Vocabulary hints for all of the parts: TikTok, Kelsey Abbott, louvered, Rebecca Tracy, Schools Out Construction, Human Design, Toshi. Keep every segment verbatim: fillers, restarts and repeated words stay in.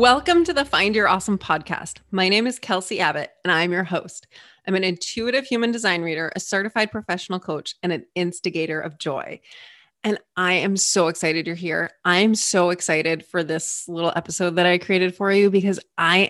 Welcome to the Find Your Awesome podcast. My name is Kelsey Abbott, and I'm your host. I'm an intuitive human design reader, a certified professional coach, and an instigator of joy. And I am so excited you're here. I'm so excited for this little episode that I created for you because I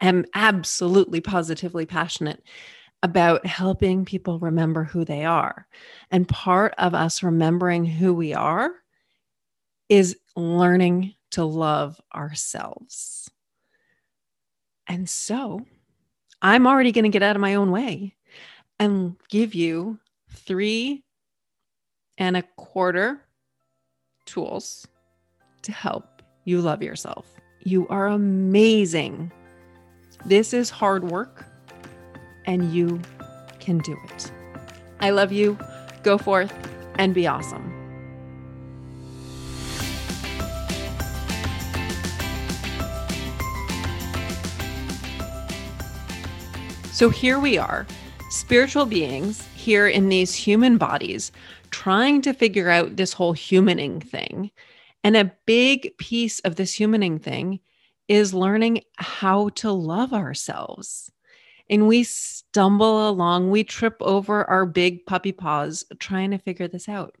am absolutely positively passionate about helping people remember who they are. And part of us remembering who we are is learning to love ourselves. And so I'm already going to get out of my own way and give you three and a quarter tools to help you love yourself. You are amazing. This is hard work and you can do it. I love you. Go forth and be awesome. So here we are, spiritual beings here in these human bodies, trying to figure out this whole humaning thing. And a big piece of this humaning thing is learning how to love ourselves. And we stumble along, we trip over our big puppy paws trying to figure this out.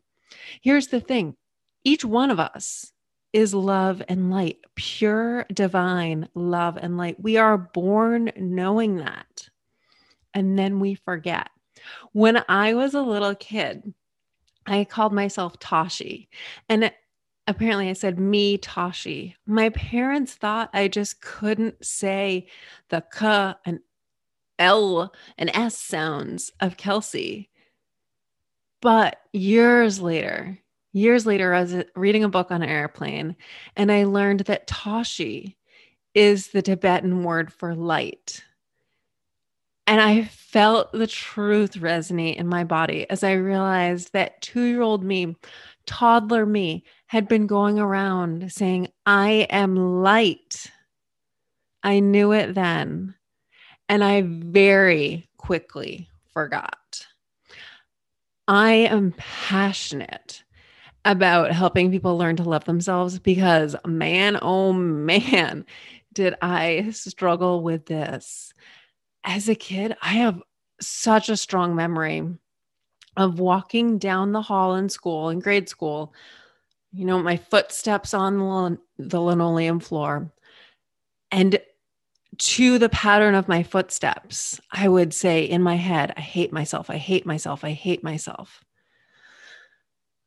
Here's the thing. Each one of us is love and light, pure divine love and light. We are born knowing that. And then we forget. When I was a little kid, I called myself Toshi. And apparently I said, me, Toshi. My parents thought I just couldn't say the K and L and S sounds of Kelsey. But years later, years later, I was reading a book on an airplane, and I learned that Toshi is the Tibetan word for light. And I felt the truth resonate in my body as I realized that two-year-old me, toddler me, had been going around saying, I am light. I knew it then. And I very quickly forgot. I am passionate about helping people learn to love themselves because, man, oh man, did I struggle with this. As a kid, I have such a strong memory of walking down the hall in school, in grade school, you know, my footsteps on the linoleum floor. And to the pattern of my footsteps, I would say in my head, I hate myself, I hate myself, I hate myself.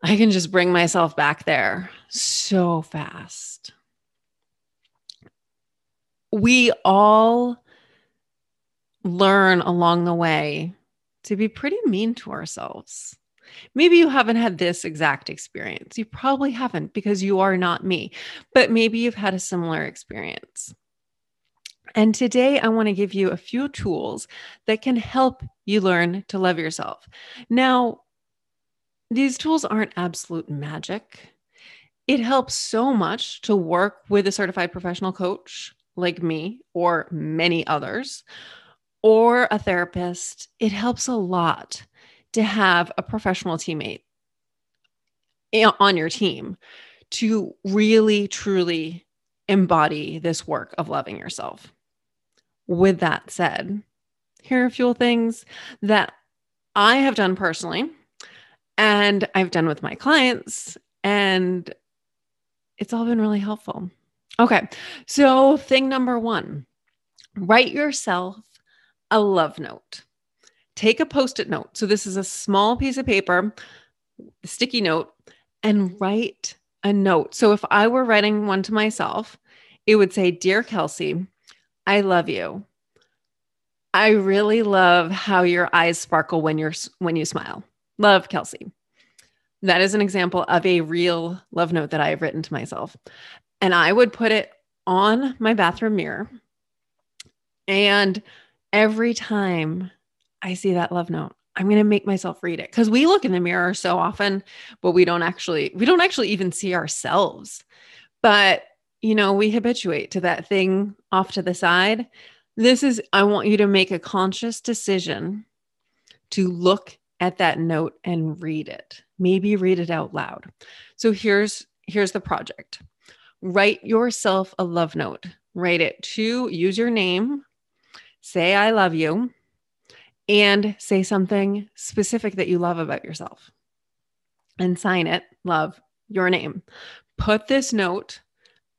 I can just bring myself back there so fast. We all learn along the way to be pretty mean to ourselves. Maybe you haven't had this exact experience. You probably haven't because you are not me, but maybe you've had a similar experience. And today I want to give you a few tools that can help you learn to love yourself. Now, these tools aren't absolute magic. It helps so much to work with a certified professional coach like me or many others, or a therapist. It helps a lot to have a professional teammate on your team to really, truly embody this work of loving yourself. With that said, here are a few things that I have done personally and I've done with my clients, and it's all been really helpful. Okay, so thing number one, write yourself a love note. Take a Post-it note. So this is a small piece of paper, sticky note, and write a note. So if I were writing one to myself, it would say, Dear Kelsey, I love you. I really love how your eyes sparkle when you're, when you smile. Love, Kelsey. That is an example of a real love note that I have written to myself. And I would put it on my bathroom mirror, and every time I see that love note, I'm going to make myself read it, because we look in the mirror so often, but we don't actually, we don't actually even see ourselves. But, you know, we habituate to that thing off to the side. This is, I want you to make a conscious decision to look at that note and read it. Maybe read it out loud. So here's, here's the project. Write yourself a love note rate it two, use your name, say, I love you, and say something specific that you love about yourself and sign it, love your name. Put this note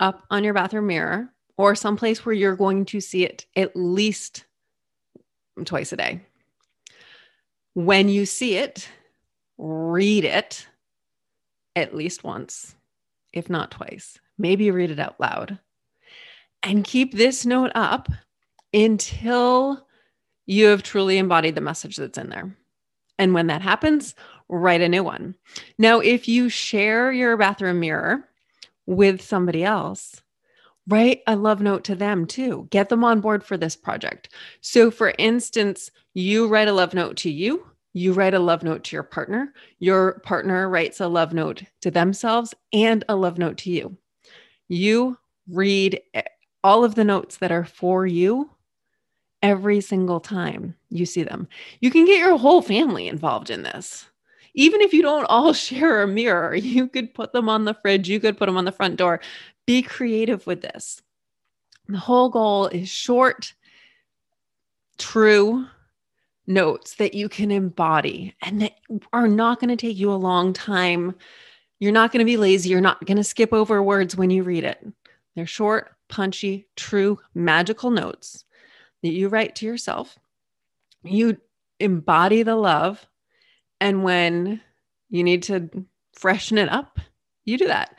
up on your bathroom mirror or someplace where you're going to see it at least twice a day. When you see it, read it at least once, if not twice. Maybe read it out loud and keep this note up until you have truly embodied the message that's in there. And when that happens, write a new one. Now, if you share your bathroom mirror with somebody else, write a love note to them too. Get them on board for this project. So for instance, you write a love note to you, you write a love note to your partner, your partner writes a love note to themselves and a love note to you. You read all of the notes that are for you every single time you see them. You can get your whole family involved in this. Even if you don't all share a mirror, you could put them on the fridge, you could put them on the front door. Be creative with this. The whole goal is short, true notes that you can embody and that are not going to take you a long time. You're not going to be lazy. You're not going to skip over words when you read it. They're short, punchy, true, magical notes that you write to yourself. You embody the love. And when you need to freshen it up, you do that.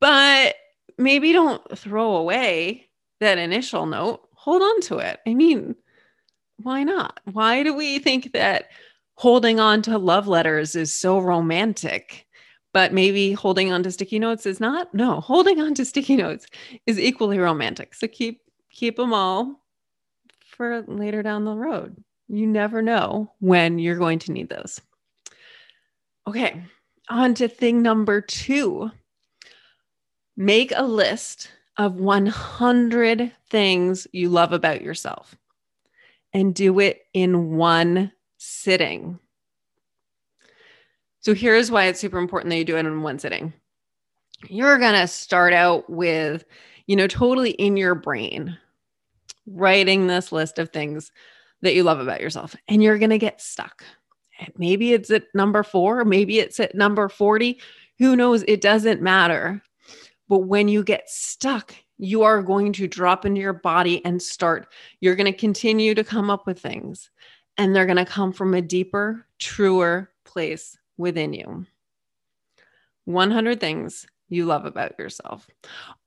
But maybe don't throw away that initial note. Hold on to it. I mean, why not? Why do we think that holding on to love letters is so romantic, but maybe holding on to sticky notes is not? No, holding on to sticky notes is equally romantic. So keep keep them all for later down the road. You never know when you're going to need those. Okay, on to thing number two. Make a list of one hundred things you love about yourself and do it in one sitting. So here's why it's super important that you do it in one sitting. You're going to start out with, you know, totally in your brain, writing this list of things that you love about yourself, and you're going to get stuck. Maybe it's at number four, maybe it's at number forty. Who knows? It doesn't matter. But when you get stuck, you are going to drop into your body and start. You're going to continue to come up with things, and they're going to come from a deeper, truer place within you. one hundred things you love about yourself.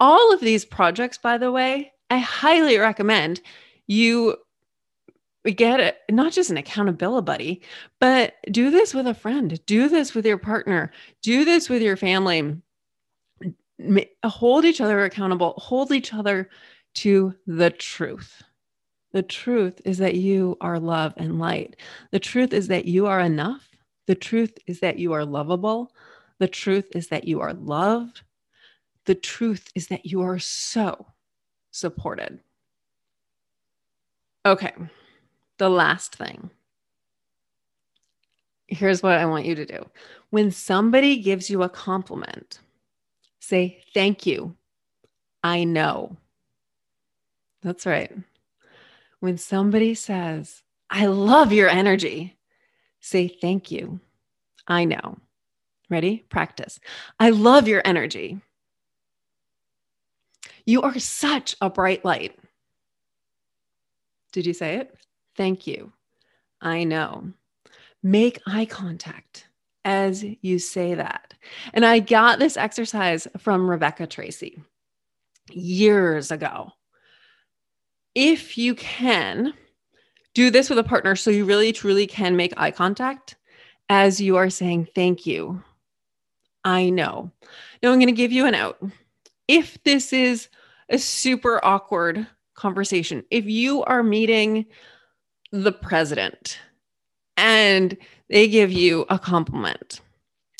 All of these projects, by the way, I highly recommend you get it, not just an accountability buddy, but do this with a friend, do this with your partner, do this with your family. Hold each other accountable, hold each other to the truth. The truth is that you are love and light. The truth is that you are enough. The truth is that you are lovable. The truth is that you are loved. The truth is that you are so supported. Okay. The last thing. Here's what I want you to do. When somebody gives you a compliment, say, thank you. I know. That's right. When somebody says, I love your energy, say, thank you. I know. Ready? Practice. I love your energy. You are such a bright light. Did you say it? Thank you. I know. Make eye contact as you say that. And I got this exercise from Rebecca Tracy years ago. If you can, do this with a partner so you really truly can make eye contact as you are saying, thank you. I know. Now I'm going to give you an out. If this is a super awkward conversation, if you are meeting the president and they give you a compliment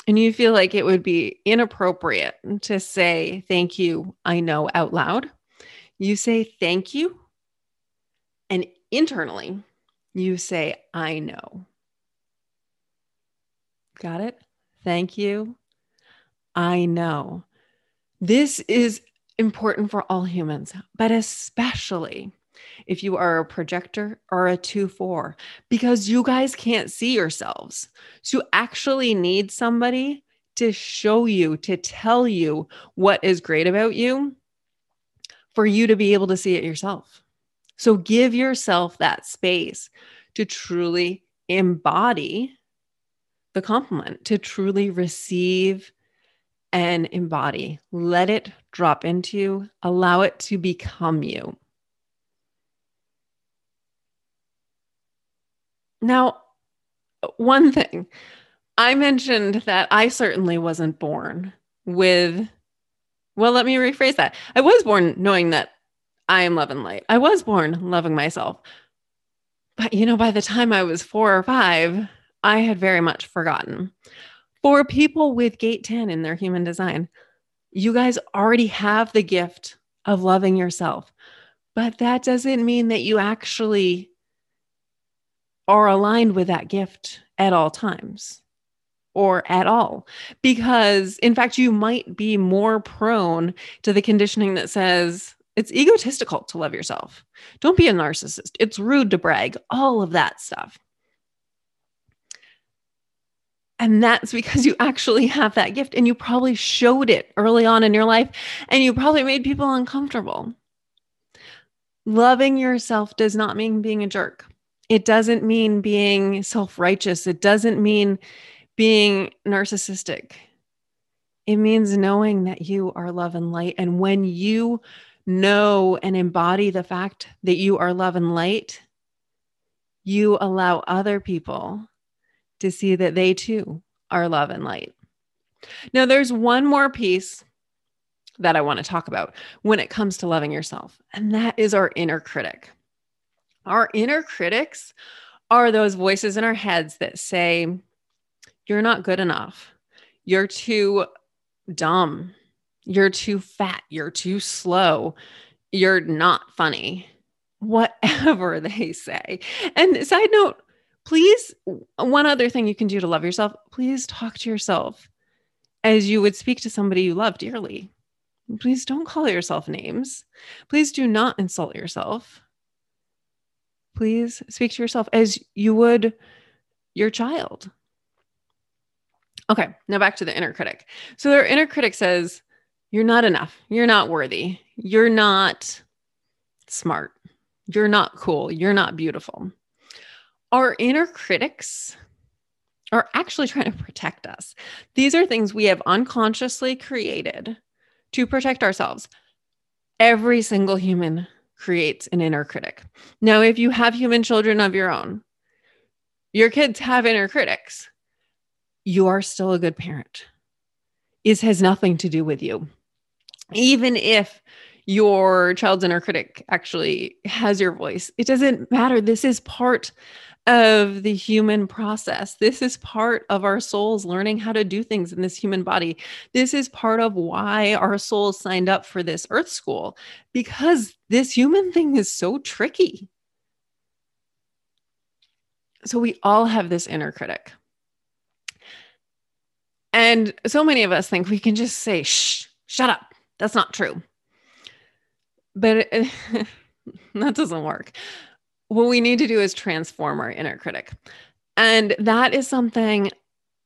and you feel like it would be inappropriate to say, thank you, I know, out loud, you say, thank you. And internally you say, I know. Got it? Thank you. I know. This is important for all humans, but especially if you are a projector or a two four, because you guys can't see yourselves. So you actually need somebody to show you, to tell you what is great about you for you to be able to see it yourself. So give yourself that space to truly embody the compliment, to truly receive and embody. Let it drop into you. Allow it to become you. Now, one thing, I mentioned that I certainly wasn't born with, well, let me rephrase that. I was born knowing that I am love and light. I was born loving myself. But, you know, by the time I was four or five, I had very much forgotten. For people with gate ten in their human design, you guys already have the gift of loving yourself, but that doesn't mean that you actually are aligned with that gift at all times or at all. Because in fact, you might be more prone to the conditioning that says it's egotistical to love yourself. Don't be a narcissist. It's rude to brag, all of that stuff. And that's because you actually have that gift and you probably showed it early on in your life and you probably made people uncomfortable. Loving yourself does not mean being a jerk. It doesn't mean being self-righteous. It doesn't mean being narcissistic. It means knowing that you are love and light. And when you know and embody the fact that you are love and light, you allow other people to see that they too are love and light. Now, there's one more piece that I want to talk about when it comes to loving yourself, and that is our inner critic. Our inner critics are those voices in our heads that say, you're not good enough. You're too dumb. You're too fat. You're too slow. You're not funny. Whatever they say. And side note, please, one other thing you can do to love yourself, please talk to yourself as you would speak to somebody you love dearly. Please don't call yourself names. Please do not insult yourself. Please speak to yourself as you would your child. Okay, now back to the inner critic. So their inner critic says, you're not enough. You're not worthy. You're not smart. You're not cool. You're not beautiful. Our inner critics are actually trying to protect us. These are things we have unconsciously created to protect ourselves. Every single human creates an inner critic. Now, if you have human children of your own, your kids have inner critics, you are still a good parent. This has nothing to do with you. Even if your child's inner critic actually has your voice, it doesn't matter. This is part of the human process. This is part of our souls learning how to do things in this human body. This is part of why our souls signed up for this earth school, because this human thing is so tricky. So we all have this inner critic. And so many of us think we can just say, shh, shut up. That's not true. But it, that doesn't work. What we need to do is transform our inner critic. And that is something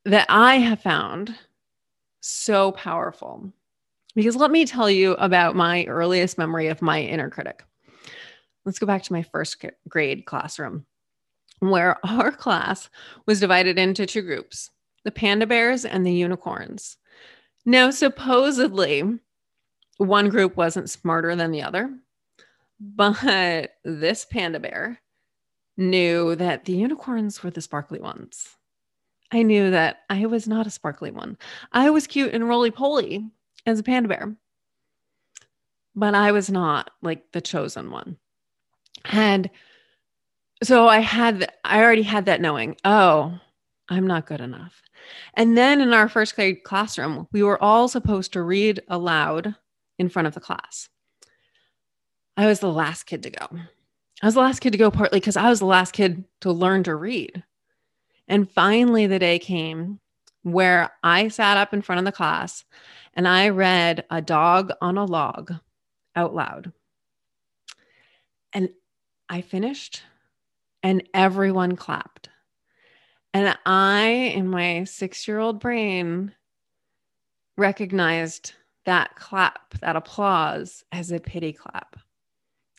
that I have found so powerful. Because let me tell you about my earliest memory of my inner critic. Let's go back to my first grade classroom, where our class was divided into two groups, the panda bears and the unicorns. Now, supposedly, one group wasn't smarter than the other, but this panda bear knew that the unicorns were the sparkly ones. I knew that I was not a sparkly one. I was cute and roly-poly as a panda bear, but I was not like the chosen one. And so I had, I already had that knowing, oh, I'm not good enough. And then in our first grade classroom, we were all supposed to read aloud in front of the class. I was the last kid to go. I was the last kid to go partly because I was the last kid to learn to read. And finally the day came where I sat up in front of the class and I read A Dog on a Log out loud. And I finished and everyone clapped. And I, in my six-year-old brain, recognized that clap, that applause, as a pity clap.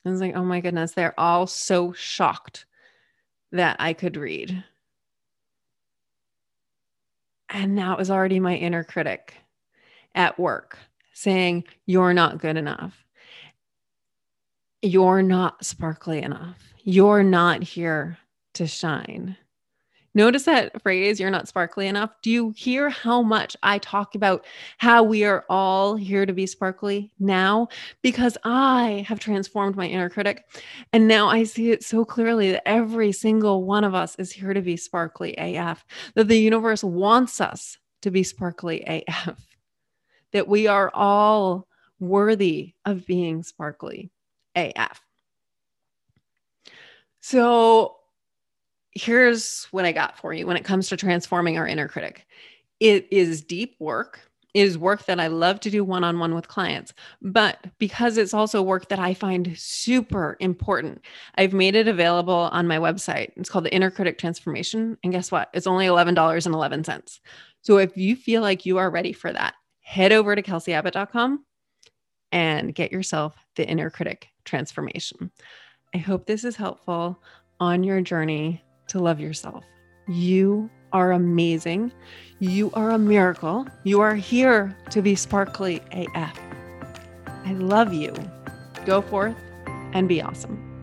I was like, oh my goodness, they're all so shocked that I could read. And that was already my inner critic at work saying, you're not good enough. You're not sparkly enough. You're not here to shine. Notice that phrase, you're not sparkly enough. Do you hear how much I talk about how we are all here to be sparkly now? Because I have transformed my inner critic. And now I see it so clearly that every single one of us is here to be sparkly A F, that the universe wants us to be sparkly A F, that we are all worthy of being sparkly A F. So here's what I got for you when it comes to transforming our inner critic. It is deep work. It is work that I love to do one-on-one with clients, but because it's also work that I find super important, I've made it available on my website. It's called the Inner Critic Transformation. And guess what? It's only eleven dollars and eleven cents. So if you feel like you are ready for that, head over to kelsey abbott dot com and get yourself the Inner Critic Transformation. I hope this is helpful on your journey to love yourself. You are amazing. You are a miracle. You are here to be sparkly A F. I love you. Go forth and be awesome.